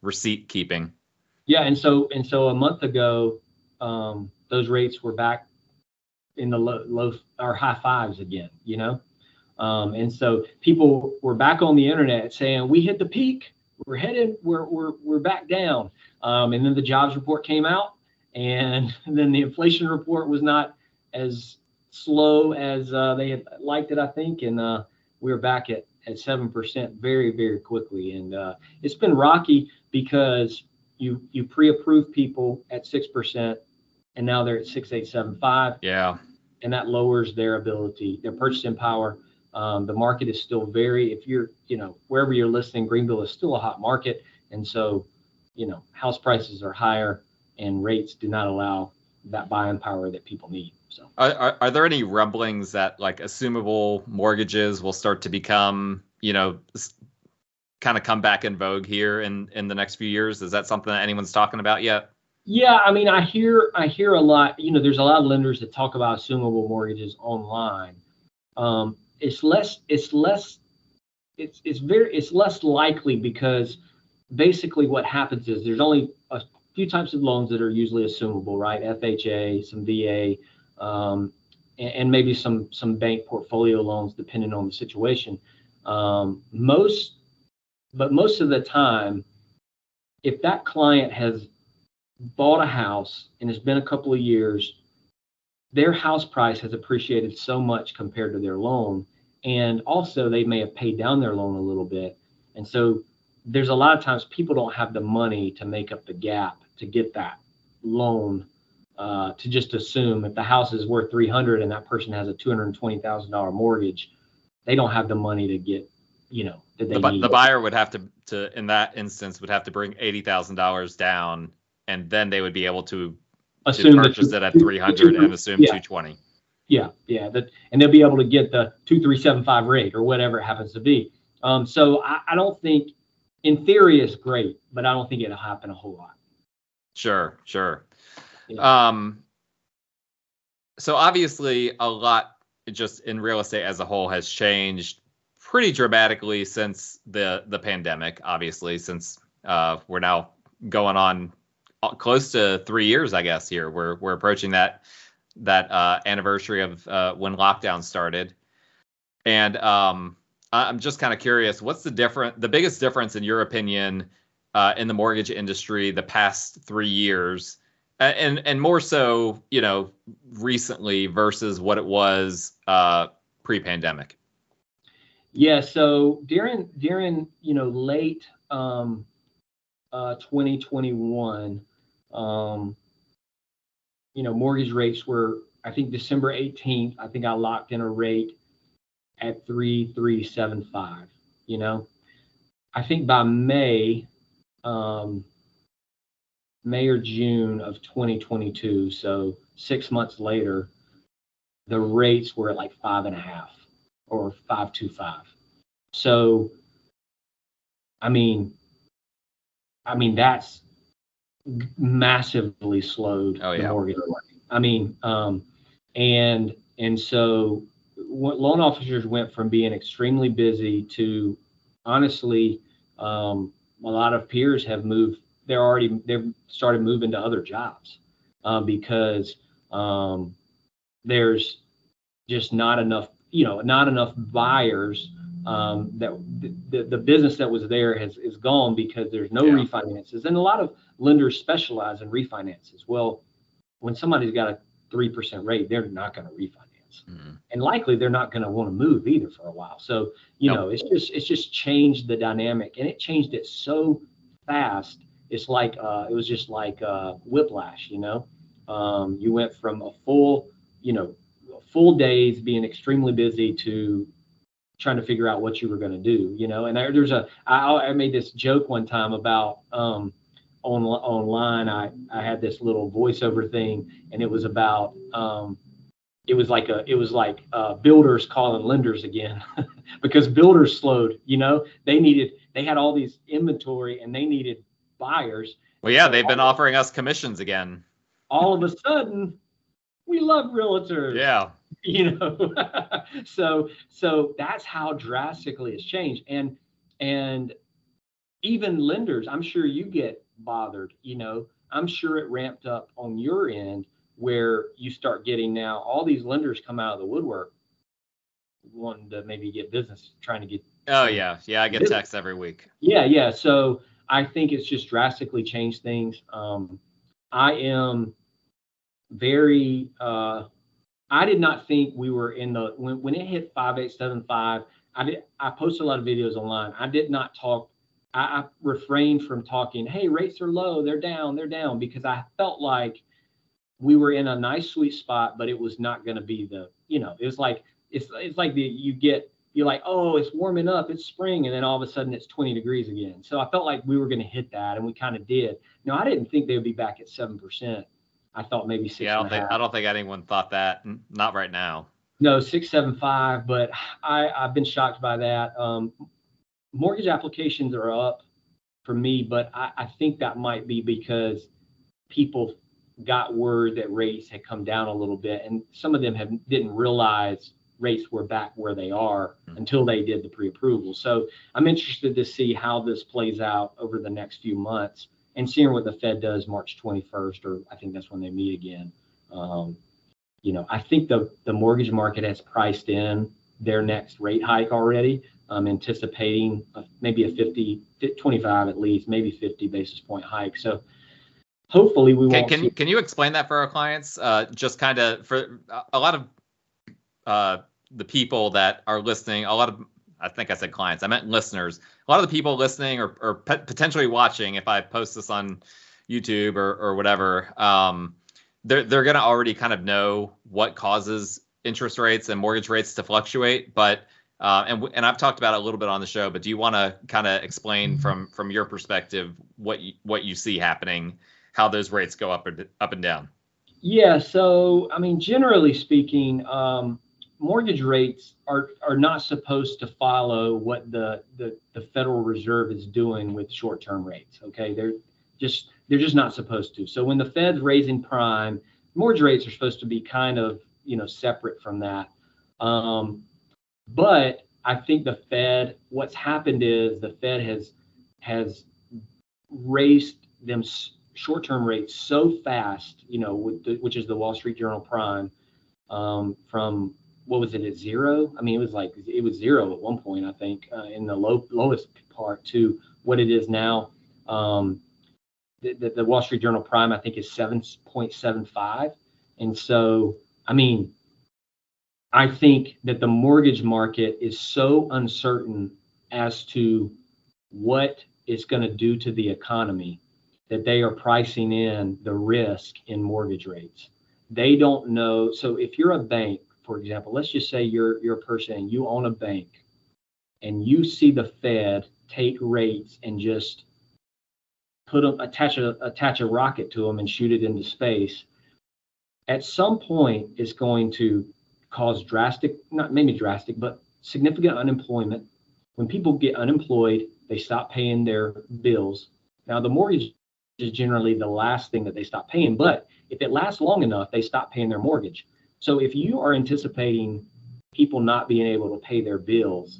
receipt keeping. Yeah, and so a month ago, those rates were back in the low or high fives again, you know? And so people were back on the internet saying, we hit the peak, we're back down. And then the jobs report came out, and then the inflation report was not as slow as they had liked it, I think, and we were back at 7% very, very quickly. And it's been rocky because you pre-approve people at 6%, and now they're at 6.875. Yeah, and that lowers their ability, their purchasing power. The market is still very, if you're, you know, wherever you're listening, Greenville is still a hot market, and so, you know, house prices are higher and rates do not allow that buying power that people need. So are there any rumblings that, like, assumable mortgages will start to become, you know, kind of come back in vogue here in the next few years? Is that something that anyone's talking about yet? Yeah, I mean, I hear a lot, you know, there's a lot of lenders that talk about assumable mortgages online. It's less likely, because basically what happens is there's only a few types of loans that are usually assumable, right? FHA, some VA, and maybe some bank portfolio loans, depending on the situation. Most of the time, if that client has bought a house and it's been a couple of years, their house price has appreciated so much compared to their loan. And also they may have paid down their loan a little bit. And so there's a lot of times people don't have the money to make up the gap to get that loan, to just assume if the house is worth 300 and that person has a $220,000 mortgage, they don't have the money to get, you know, that they need. The buyer would have to, in that instance, would have to bring $80,000 down, and then they would be able to purchase it at 300 and assume 220. Yeah. And they'll be able to get the 2.375 rate or whatever it happens to be. So I don't think, in theory, it's great, but I don't think it'll happen a whole lot. Sure. Yeah. So obviously a lot just in real estate as a whole has changed pretty dramatically since the pandemic, obviously, since we're now going on close to 3 years, I guess. Here we're approaching that anniversary of when lockdown started, and I'm just kind of curious, what's the biggest difference, in your opinion, in the mortgage industry the past 3 years, and more so, you know, recently versus what it was pre-pandemic? Yeah, so during late 2021, mortgage rates were, I think December 18th, I think I locked in a rate at 3.375, I think by May or June of 2022, so 6 months later, the rates were at like 5.5 or 5.25. So, I mean, that's massively slowed the mortgage market. And so what loan officers went from being extremely busy to, honestly, a lot of peers have moved. They've started moving to other jobs because there's just not enough buyers. That the business that was there is gone because there's no refinances. And a lot of lenders specialize in refinances. Well, when somebody's got a 3% rate, they're not going to refinance. Mm-hmm. And likely they're not going to want to move either for a while. So, you know, it's just changed the dynamic, and it changed it so fast. It's like, it was just like whiplash, you went from full days being extremely busy to trying to figure out what you were going to do, and I made this joke one time about online. I had this little voiceover thing, and it was about, it was like builders calling lenders again, because builders slowed, they had all these inventory and they needed buyers. Well, yeah, they've been offering us commissions again. All of a sudden, we love realtors. Yeah. So that's how drastically it's changed. And even lenders, I'm sure you get bothered, I'm sure it ramped up on your end, where you start getting now all these lenders come out of the woodwork wanting to maybe get business, trying to get. Oh yeah. Yeah. I get business texts every week. Yeah. Yeah. So I think it's just drastically changed things. I am very, I did not think we were in the, when it hit 5.875, I posted a lot of videos online. I did not talk. I refrained from talking, hey, rates are low, they're down, because I felt like we were in a nice sweet spot, but it was not going to be the, it was like, it's like you're like, oh, it's warming up, it's spring. And then all of a sudden it's 20 degrees again. So I felt like we were going to hit that, and we kind of did. Now, I didn't think they would be back at 7%. I thought maybe 6.5. Yeah, I don't think anyone thought that. Not right now. No, 6.75. But I've been shocked by that. Mortgage applications are up for me, but I think that might be because people got word that rates had come down a little bit, and some of them didn't realize rates were back where they are until they did the pre-approval. So I'm interested to see how this plays out over the next few months, and seeing what the Fed does March 21st, or I think that's when they meet again. you know, I think the mortgage market has priced in their next rate hike already. I'm anticipating maybe a 25 at least, maybe 50 basis point hike. So hopefully we won't. Can you explain that for our clients? Just kind of for a lot of the people that are listening, a lot of, I think I said clients, I meant listeners. A lot of the people listening or potentially watching, if I post this on YouTube or whatever, they're going to already kind of know what causes interest rates and mortgage rates to fluctuate. But and I've talked about it a little bit on the show, but do you want to kind of explain from your perspective what you see happening, how those rates go up and down? Yeah. So, I mean, generally speaking, mortgage rates are not supposed to follow what the Federal Reserve is doing with short-term rates. Okay, they're just not supposed to. So when the Fed's raising prime, mortgage rates are supposed to be kind of, you know, separate from that. But I think the Fed, what's happened is the Fed has raised them short-term rates so fast, you know, which is the Wall Street Journal Prime, from what was it at zero? I mean, it was zero at one point, I think, in the lowest part to what it is now. The Wall Street Journal Prime, I think, is 7.75. And so, I mean, I think that the mortgage market is so uncertain as to what it's going to do to the economy that they are pricing in the risk in mortgage rates. They don't know. So if you're a bank, for example, let's just say you're a person and you own a bank and you see the Fed take rates and just put them, attach a rocket to them and shoot it into space. At some point, it's going to cause significant unemployment. When people get unemployed, they stop paying their bills. Now, the mortgage is generally the last thing that they stop paying, but if it lasts long enough, they stop paying their mortgage. So if you are anticipating people not being able to pay their bills,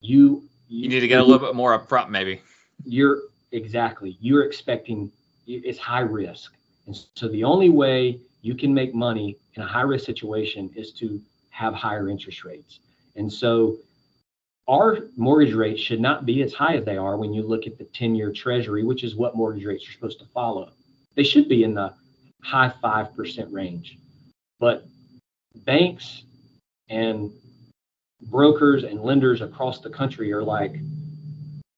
you need to get a little bit more upfront, maybe. You're expecting, it's high risk. And so the only way you can make money in a high risk situation is to have higher interest rates. And so our mortgage rates should not be as high as they are when you look at the 10-year treasury, which is what mortgage rates are supposed to follow. They should be in the high 5% range. But banks and brokers and lenders across the country are like,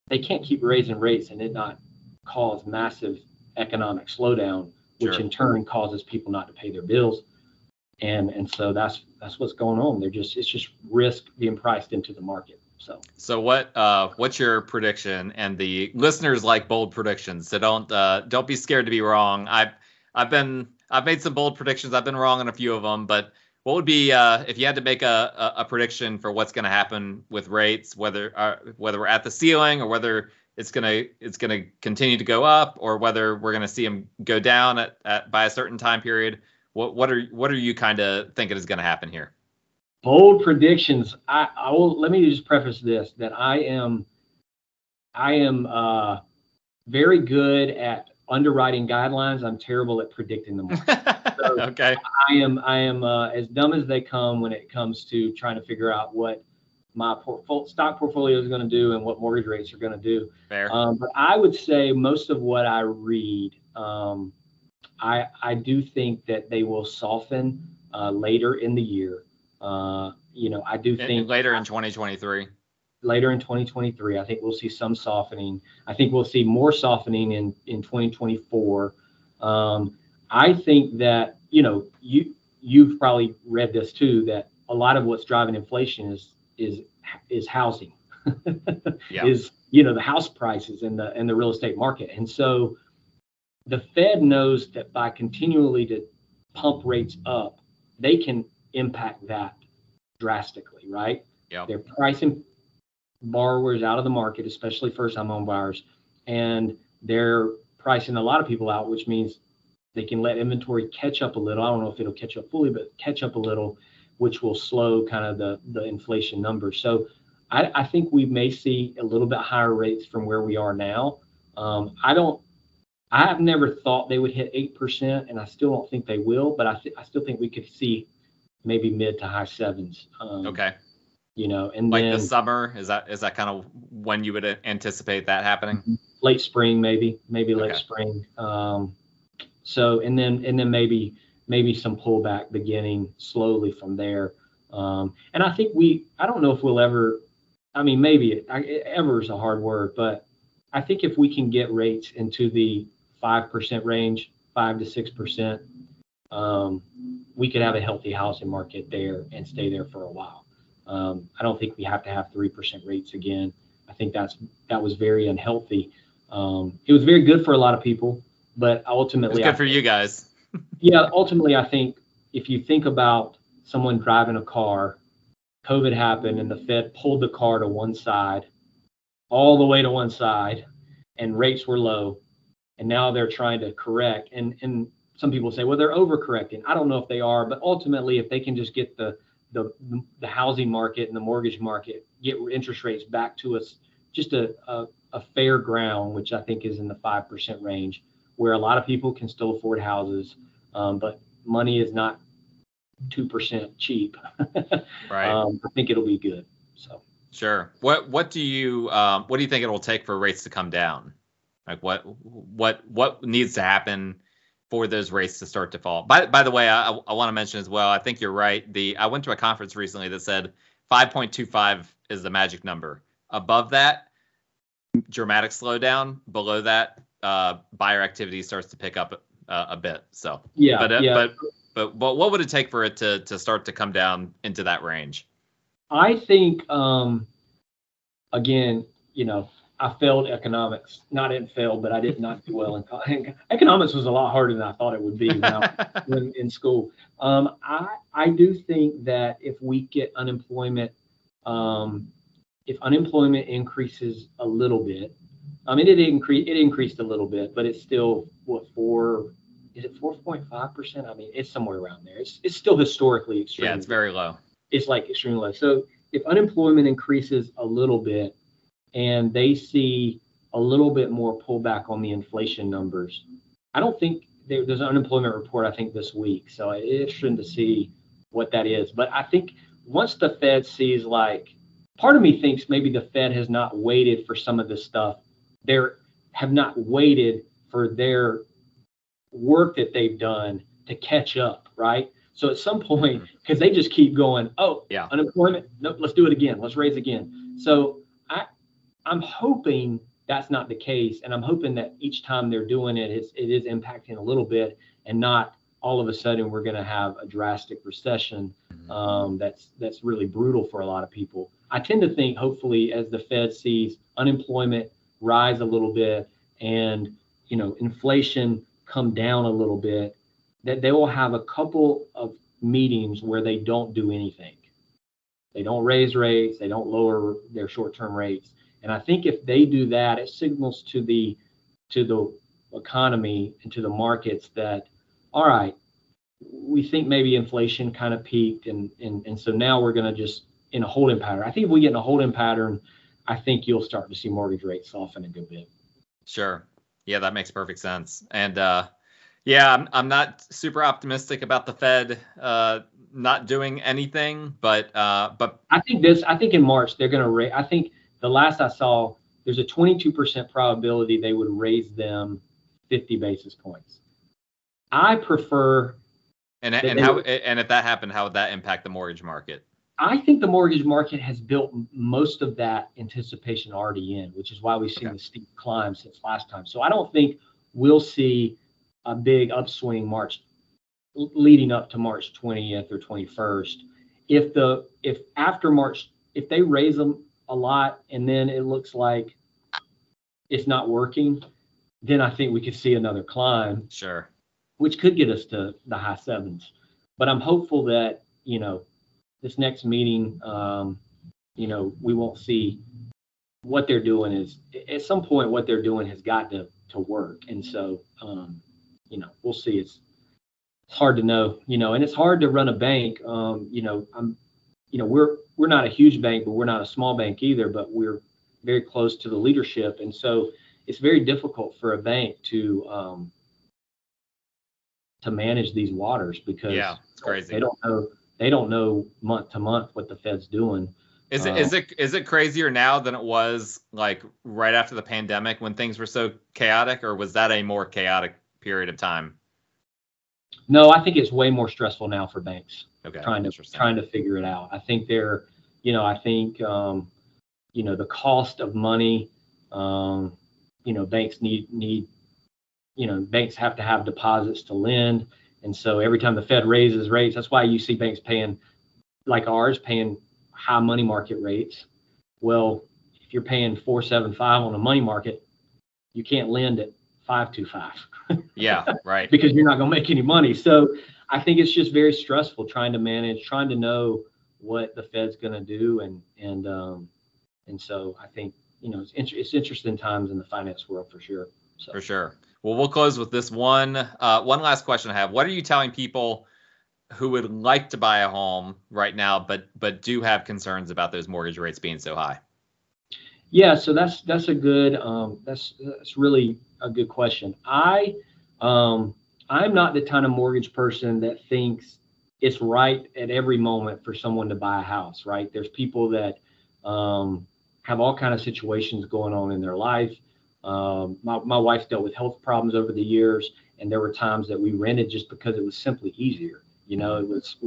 they can't keep raising rates and it not cause massive economic slowdown, which in turn causes people not to pay their bills. And so that's what's going on. It's just risk being priced into the market. So what's your prediction? And the listeners like bold predictions, so don't be scared to be wrong. I've made some bold predictions. I've been wrong on a few of them, but what would be if you had to make a prediction for what's going to happen with rates, whether we're at the ceiling or whether it's going to continue to go up or whether we're going to see them go down by a certain time period? What are you kind of thinking is going to happen here? Bold predictions. I will. Let me just preface this that I am very good at underwriting guidelines. I'm terrible at predicting the market. So okay. I am as dumb as they come when it comes to trying to figure out what my stock portfolio is going to do and what mortgage rates are going to do. Fair. But I would say most of what I read, I do think that they will soften later in the year. I do think later in 2023. Later in 2023, I think we'll see some softening. I think we'll see more softening in 2024. I think that, you know, you've probably read this too, that a lot of what's driving inflation is housing. Yeah. Is, you know, the house prices and the real estate market. And so the Fed knows that by continually to pump rates up, they can impact that drastically, right? Yeah. They're pricing borrowers out of the market, especially first-time home buyers, and they're pricing a lot of people out, which means they can let inventory catch up a little. I don't know if it'll catch up fully, but catch up a little, which will slow kind of the inflation number. So I think we may see a little bit higher rates from where we are now. I don't, I've never thought they would hit 8%, and I still don't think they will, but I still think we could see maybe mid to high sevens. Okay. You know, and like then, this summer, is that kind of when you would anticipate that happening? Late spring, maybe late spring. So, and then maybe some pullback beginning slowly from there. And I think I don't know if we'll ever, I mean, maybe ever is a hard word, but I think if we can get rates into the 5% range, 5 to 6%, we could have a healthy housing market there and stay there for a while. I don't think we have to have 3% rates again. I think that was very unhealthy. It was very good for a lot of people, but ultimately it's good for you guys. Yeah, ultimately I think if you think about someone driving a car, COVID happened and the Fed pulled the car to one side, all the way to one side, and rates were low, and now they're trying to correct, and some people say, well, they're overcorrecting. I don't know if they are, but ultimately if they can just get the housing market and the mortgage market, get interest rates back to us just a fair ground, which I think is in the 5% range, where a lot of people can still afford houses, but money is not 2% cheap. Right. I think it'll be good. So. Sure. What do you think it will take for rates to come down? Like what needs to happen for those rates to start to fall? By the way, I want to mention as well, I think you're right. I went to a conference recently that said 5.25 is the magic number. Above that, dramatic slowdown. Below that, buyer activity starts to pick up a bit. So yeah. But what would it take for it to start to come down into that range? I think, again, you know, I failed economics. No, I didn't fail, but I did not do well in college. Economics was a lot harder than I thought it would be when in school. I do think that if we get unemployment, if unemployment increases a little bit, I mean, it increased a little bit, but it's still, what, 4.5%? I mean, it's somewhere around there. It's still historically extremely. Yeah, it's very low. It's like extremely low. So if unemployment increases a little bit and they see a little bit more pullback on the inflation numbers, I don't think there's an unemployment report, I think, this week. So it's interesting to see what that is. But I think once the Fed sees, like, part of me thinks maybe the Fed has not waited for some of this stuff. They have not waited for their work that they've done to catch up, right? So at some point, because they just keep going, oh, yeah, unemployment, nope, let's do it again. Let's raise again. So I'm hoping that's not the case. And I'm hoping that each time they're doing it, it is impacting a little bit, and not all of a sudden we're going to have a drastic recession that's really brutal for a lot of people. I tend to think, hopefully, as the Fed sees unemployment rise a little bit and, you know, inflation come down a little bit, that they will have a couple of meetings where they don't do anything. They don't raise rates. They don't lower their short-term rates. And I think if they do that, it signals to the economy and to the markets that, all right, we think maybe inflation kind of peaked, and so now we're going to just in a holding pattern. I think if we get in a holding pattern, I think you'll start to see mortgage rates soften a good bit. Sure. Yeah, that makes perfect sense. And, yeah, I'm not super optimistic about the Fed not doing anything, but I think in March they're going to raise. I think the last I saw, there's a 22% probability they would raise them 50 basis points. I prefer. And if that happened, how would that impact the mortgage market? I think the mortgage market has built most of that anticipation already in, which is why we've seen the steep climb since last time. So I don't think we'll see a big upswing leading up to March 20th or 21st. If after March, if they raise them a lot and then it looks like it's not working, then I think we could see another climb. Sure. Which could get us to the high sevens. But I'm hopeful that, you know, this next meeting, you know, we won't see what they're doing is at some point what they're doing has got to work. And so, you know, we'll see. It's hard to know, you know, and it's hard to run a bank. You know, we're not a huge bank, but we're not a small bank either, but we're very close to the leadership. And so it's very difficult for a bank to manage these waters, because it's crazy. They don't know month to month what the Fed's doing. Is it crazier now than it was like right after the pandemic when things were so chaotic, or was that a more chaotic period of time? No, I think it's way more stressful now for banks trying to figure it out. I think they're, the cost of money, banks need banks have to have deposits to lend. And so every time the Fed raises rates, that's why you see banks paying, like ours, paying high money market rates. Well, if you're paying 4.75 on a money market, you can't lend at 5.25. Yeah, right. Because you're not going to make any money. So I think it's just very stressful trying to know what the Fed's going to do. And so I think, it's interesting times in the finance world for sure. So. For sure. Well, we'll close with this one last question I have. What are you telling people who would like to buy a home right now, but do have concerns about those mortgage rates being so high? Yeah, so that's a good that's really a good question. I'm not the kind of mortgage person that thinks it's right at every moment for someone to buy a house. Right? There's people that have all kind of situations going on in their life. My wife dealt with health problems over the years, and there were times that we rented just because it was simply easier. We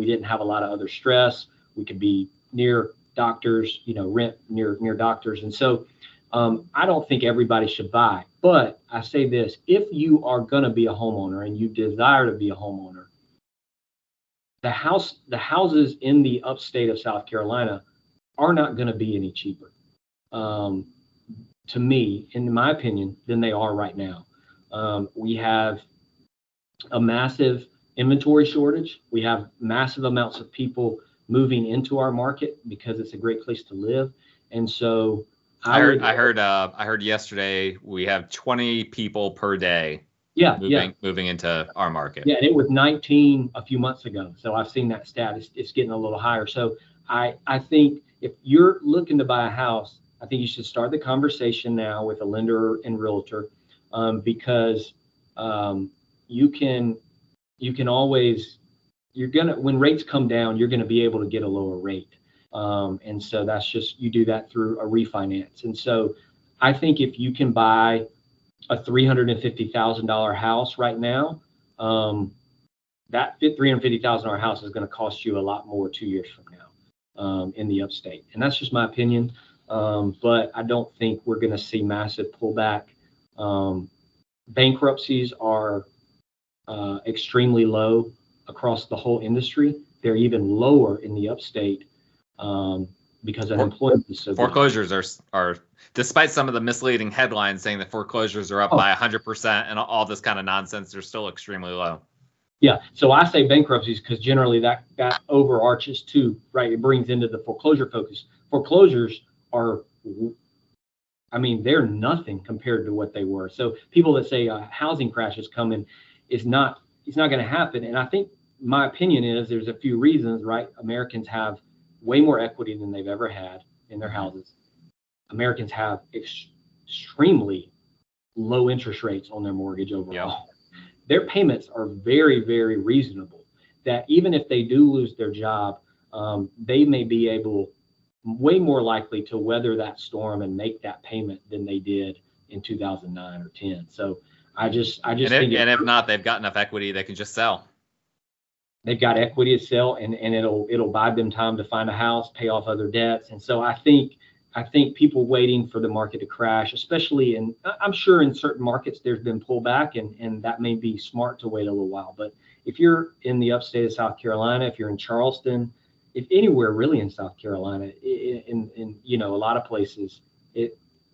didn't have a lot of other stress. We could be near doctors, rent near doctors. And so I don't think everybody should buy, but I say this, if you are going to be a homeowner and you desire to be a homeowner, the houses in the upstate of South Carolina are not going to be any cheaper. To me, in my opinion, than they are right now. We have a massive inventory shortage. We have massive amounts of people moving into our market because it's a great place to live. And so I heard yesterday we have 20 people per day moving into our market. Yeah, and it was 19 a few months ago. So I've seen that stat. It's getting a little higher. So I think if you're looking to buy a house, I think you should start the conversation now with a lender and realtor, because you can always, when rates come down, you're gonna be able to get a lower rate, and so that's just, you do that through a refinance. And so I think if you can buy a $350,000 house right now, that $350,000 house is gonna cost you a lot more 2 years from now in the upstate, and that's just my opinion. But I don't think we're going to see massive pullback. Bankruptcies are extremely low across the whole industry. They're even lower in the upstate because unemployment is so. Foreclosures are, despite some of the misleading headlines saying that foreclosures are up by 100% and all this kind of nonsense, they're still extremely low. Yeah, so I say bankruptcies because generally that overarches too, right? It brings into the foreclosure focus. Foreclosures are, they're nothing compared to what they were. So people that say a housing crash is coming, it's not going to happen. And I think my opinion is there's a few reasons, right? Americans have way more equity than they've ever had in their houses. Americans have extremely low interest rates on their mortgage overall. Yep. Their payments are very, very reasonable, that even if they do lose their job, they may be able, way more likely to weather that storm and make that payment than they did in 2009 or 10. So I think if not, they've got enough equity they can just sell. They've got equity to sell, and it'll buy them time to find a house, pay off other debts. And so I think people waiting for the market to crash, especially in, I'm sure in certain markets there's been pullback, and that may be smart to wait a little while. But if you're in the upstate of South Carolina, if you're in Charleston, if anywhere really in South Carolina, in a lot of places,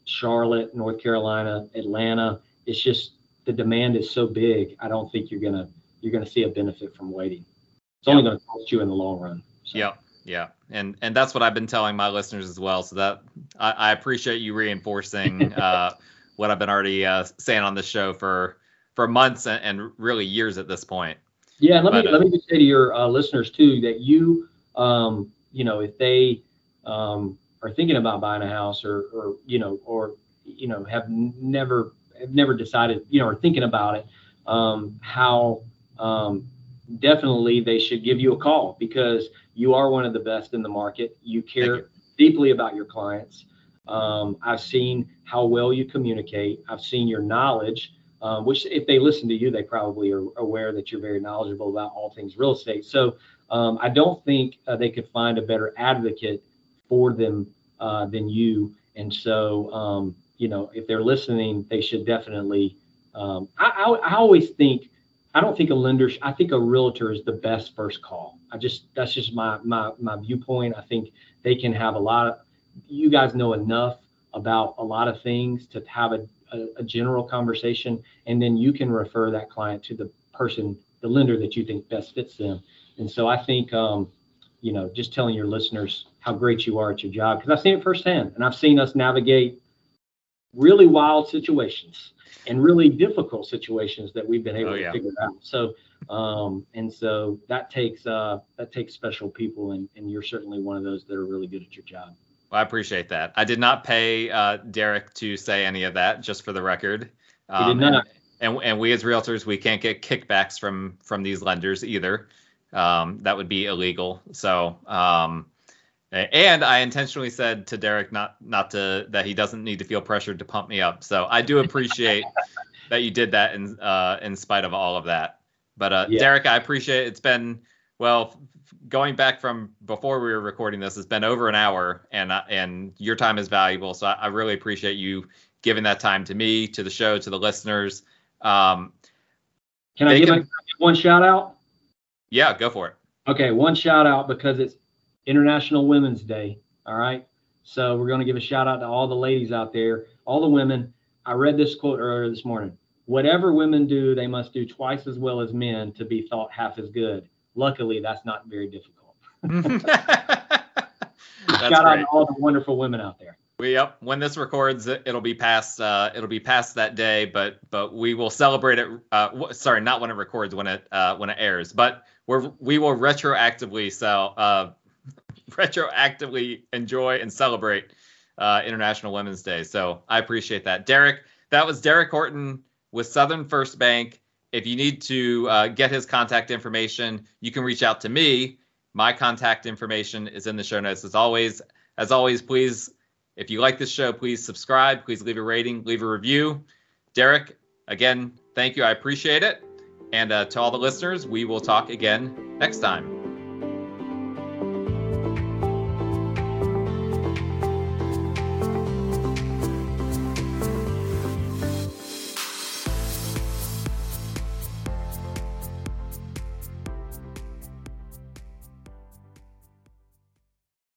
Charlotte, North Carolina, Atlanta, it's just the demand is so big. I don't think you're gonna see a benefit from waiting. It's only gonna cost you in the long run. So. Yeah, and that's what I've been telling my listeners as well. So that I appreciate you reinforcing what I've been already saying on the show for months and really years at this point. Yeah, let me just say to your listeners too that you. If they are thinking about buying a house or you know, have never decided, you know, or thinking about it, definitely they should give you a call, because you are one of the best in the market. You care deeply about your clients. I've seen how well you communicate. I've seen your knowledge, which if they listen to you, they probably are aware that you're very knowledgeable about all things real estate. So I don't think they could find a better advocate for them than you. And so, you know, if they're listening, they should definitely, I always think, I don't think a lender, I think a realtor is the best first call. That's just my viewpoint. I think they can have a lot of, you guys know enough about a lot of things to have a general conversation, and then you can refer that client to the person, the lender that you think best fits them. And so I think, you know, just telling your listeners how great you are at your job, because I've seen it firsthand, and I've seen us navigate really wild situations and really difficult situations that we've been able to figure out. So, and so that takes special people, and you're certainly one of those that are really good at your job. Well, I appreciate that. I did not pay Derek to say any of that, just for the record. He did not. And we as realtors, we can't get kickbacks from these lenders either. That would be illegal. So, and I intentionally said to Derek not to that he doesn't need to feel pressured to pump me up. So I do appreciate that you did that in spite of all of that. But Derek, I appreciate it. It's been, well, going back from before we were recording this, it's been over an hour, and your time is valuable. So I really appreciate you giving that time to me, to the show, to the listeners. Can I give one shout out? Yeah, go for it. Okay, one shout out, because it's International Women's Day. All right. So we're going to give a shout out to all the ladies out there, all the women. I read this quote earlier this morning. Whatever women do, they must do twice as well as men to be thought half as good. Luckily, that's not very difficult. Shout out to all the wonderful women out there. Yep. When this records, it'll be past that day, but we will celebrate it. Sorry, not when it records, when it airs. But we will retroactively retroactively enjoy and celebrate International Women's Day. So I appreciate that. Derek, that was Derek Horton with Southern First Bank. If you need to get his contact information, you can reach out to me. My contact information is in the show notes. As always, please, if you like this show, please subscribe. Please leave a rating, leave a review. Derek, again, thank you. I appreciate it. And to all the listeners, we will talk again next time.